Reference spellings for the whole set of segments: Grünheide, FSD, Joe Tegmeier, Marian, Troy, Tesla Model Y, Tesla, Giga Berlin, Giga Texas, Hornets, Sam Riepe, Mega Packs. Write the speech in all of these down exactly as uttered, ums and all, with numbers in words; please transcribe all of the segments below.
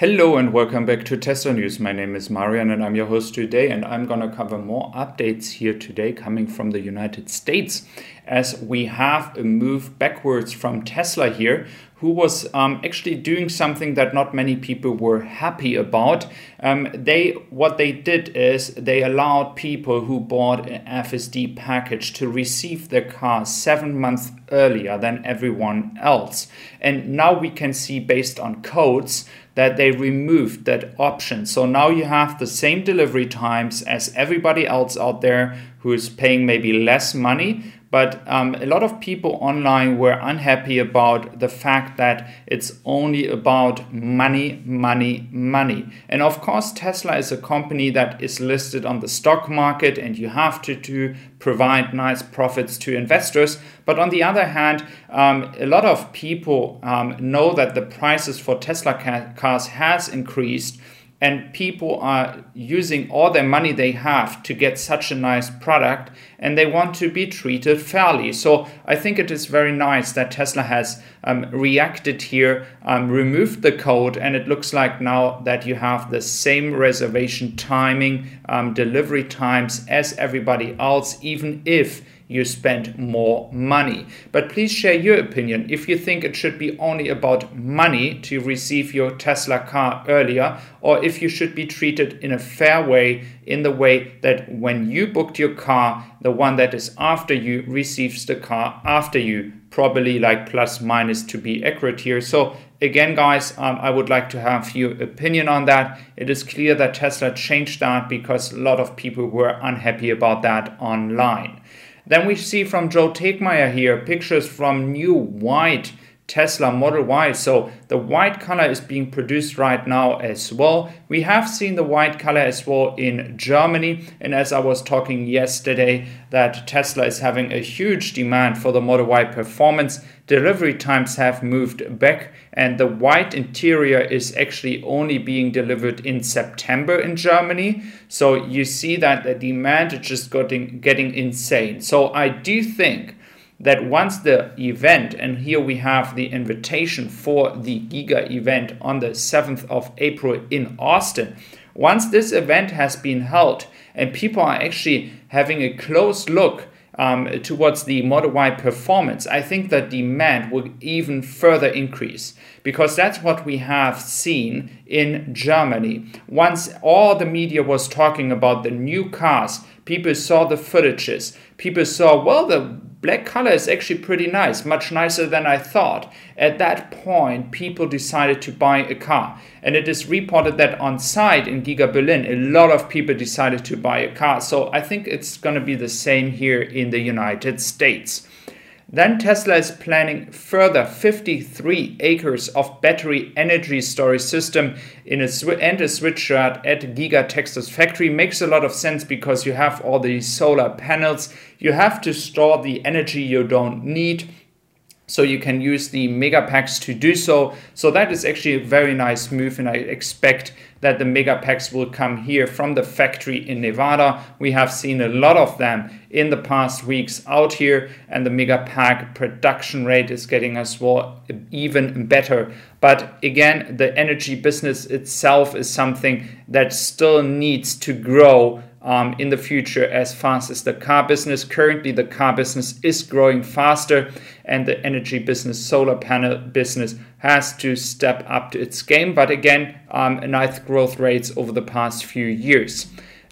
Hello and welcome back to Tesla News. My name is Marian and I'm your host today, and I'm gonna cover more updates here today coming from the United States, as we have a move backwards from Tesla here, who was um, actually doing something that not many people were happy about. Um, they what they did is they allowed people who bought an F S D package to receive their car seven months earlier than everyone else. And now we can see, based on codes, that they removed that option. So now you have the same delivery times as everybody else out there who is paying maybe less money. But um, a lot of people online were unhappy about the fact that it's only about money, money, money. And of course, Tesla is a company that is listed on the stock market, and you have to, to provide nice profits to investors. But on the other hand, um, a lot of people um, know that the prices for Tesla cars has increased, and people are using all their money they have to get such a nice product, and they want to be treated fairly. So I think it is very nice that Tesla has um, reacted here, um, removed the code, and it looks like now that you have the same reservation timing, um, delivery times as everybody else, even if you spend more money. But please share your opinion. If you think it should be only about money to receive your Tesla car earlier, or if you should be treated in a fair way, in the way that when you booked your car, the one that is after you receives the car after you, probably like plus minus to be accurate here. So again, guys, um, I would like to have your opinion on that. It is clear that Tesla changed that because a lot of people were unhappy about that online. Then we see from Joe Tegmeier here pictures from new white Tesla Model Y. So the white color is being produced right now as well. We have seen the white color as well in Germany. And as I was talking yesterday, that Tesla is having a huge demand for the Model Y performance. Delivery times have moved back, and the white interior is actually only being delivered in September in Germany. So you see that the demand is just getting, getting insane. So I do think that once the event, and here we have the invitation for the Giga event on the seventh of April in Austin. Once this event has been held and people are actually having a close look Um, towards the Model Y performance, I think that demand will even further increase, because that's what we have seen in Germany. Once all the media was talking about the new cars, people saw the footages, people saw, well, the black color is actually pretty nice, much nicer than I thought. At that point, people decided to buy a car. And it is reported that on site in Giga Berlin, a lot of people decided to buy a car. So I think it's going to be the same here in the United States. Then Tesla is planning further fifty-three acres of battery energy storage system in a sw- and a switchyard at Giga Texas factory. Makes a lot of sense because you have all these solar panels. You have to store the energy you don't need, so you can use the Mega Packs to do so. So that is actually a very nice move, and I expect that the Mega Packs will come here from the factory in Nevada. We have seen a lot of them in the past weeks out here, and the Mega Pack production rate is getting us well even better. But again, the energy business itself is something that still needs to grow Um, in the future as fast as the car business. Currently, the car business is growing faster, and the energy business, solar panel business, has to step up to its game. But again, um, nice growth rates over the past few years.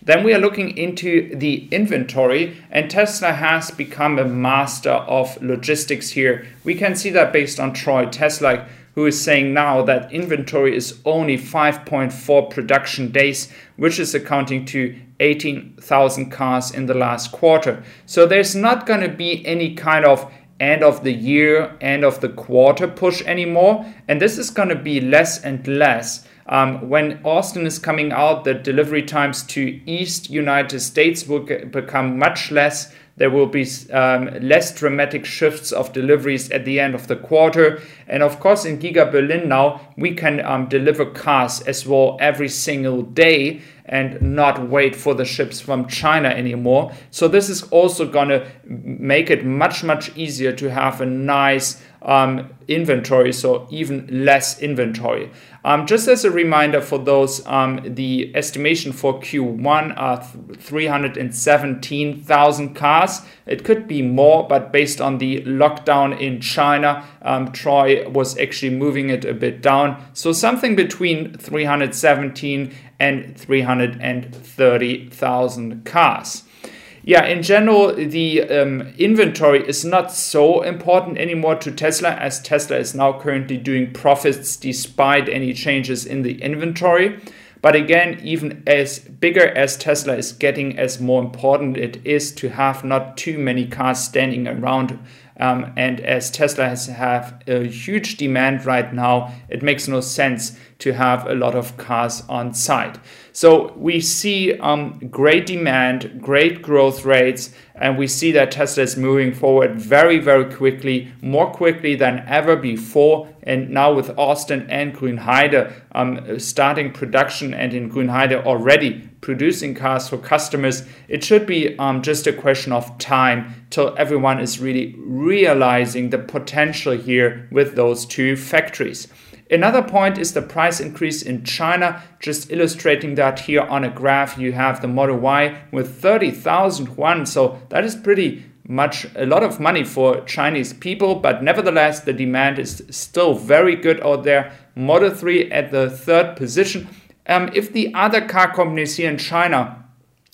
Then we are looking into the inventory, and Tesla has become a master of logistics here. We can see that based on Troy, Tesla, who is saying now that inventory is only five point four production days, which is accounting to eighteen thousand cars in the last quarter. So there's not going to be any kind of end of the year, end of the quarter push anymore. And this is going to be less and less. Um, when Austin is coming out, the delivery times to East United States will get, become much less. There will be um, less dramatic shifts of deliveries at the end of the quarter. And of course, in Giga Berlin now, we can um, deliver cars as well every single day and not wait for the ships from China anymore. So this is also going to make it much, much easier to have a nice um, inventory, so even less inventory. Um, just as a reminder for those, um, the estimation for Q one are three hundred seventeen thousand cars. It could be more, but based on the lockdown in China, um, Troy was actually moving it a bit down. So something between three hundred seventeen and three hundred thirty thousand cars. Yeah, in general, the um, inventory is not so important anymore to Tesla, as Tesla is now currently doing profits despite any changes in the inventory. But again, even as bigger as Tesla is getting, as more important it is to have not too many cars standing around. Um, and as Tesla has have a huge demand right now, it makes no sense to have a lot of cars on site. So we see um, great demand, great growth rates, and we see that Tesla is moving forward very, very quickly, more quickly than ever before. And now with Austin and Grünheide um, starting production, and in Grünheide already producing cars for customers, it should be um, just a question of time till everyone is really realizing the potential here with those two factories. Another point is the price increase in China, just illustrating that here on a graph. You have the Model Y with thirty thousand yuan, so that is pretty much a lot of money for Chinese people, but nevertheless the demand is still very good out there. Model three at the third position. Um, if the other car companies here in China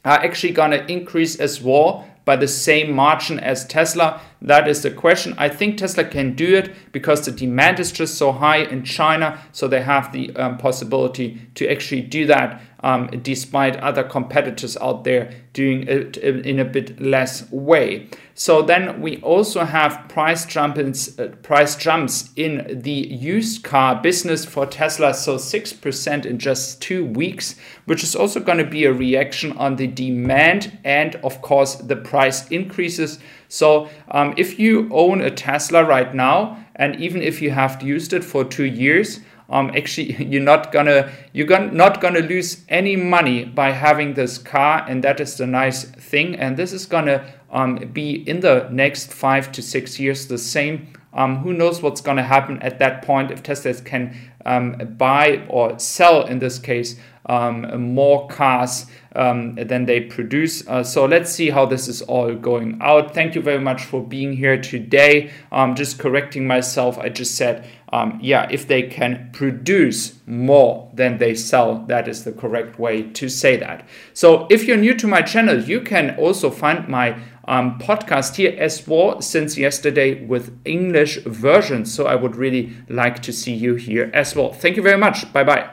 are actually going to increase as well by the same margin as Tesla, that is the question. I think Tesla can do it because the demand is just so high in China, so they have the um, possibility to actually do that um, despite other competitors out there doing it in a bit less way. So then we also have price jumps, uh, price jumps in the used car business for Tesla, so six percent in just two weeks, which is also going to be a reaction on the demand and, of course, the price increases. So um, if you own a Tesla right now, and even if you have used it for two years, um, actually you're not gonna you're gonna, not gonna lose any money by having this car, and that is the nice thing. And this is gonna um, be in the next five to six years the same. Um, who knows what's gonna happen at that point if Tesla can um, buy or sell, in this case, um, more cars Um, than they produce. Uh, so let's see how this is all going out. Thank you very much for being here today. Um, just correcting myself, I just said, um, yeah, if they can produce more than they sell, that is the correct way to say that. So if you're new to my channel, you can also find my Um, podcast here as well since yesterday with English version. So I would really like to see you here as well. Thank you very much. Bye bye.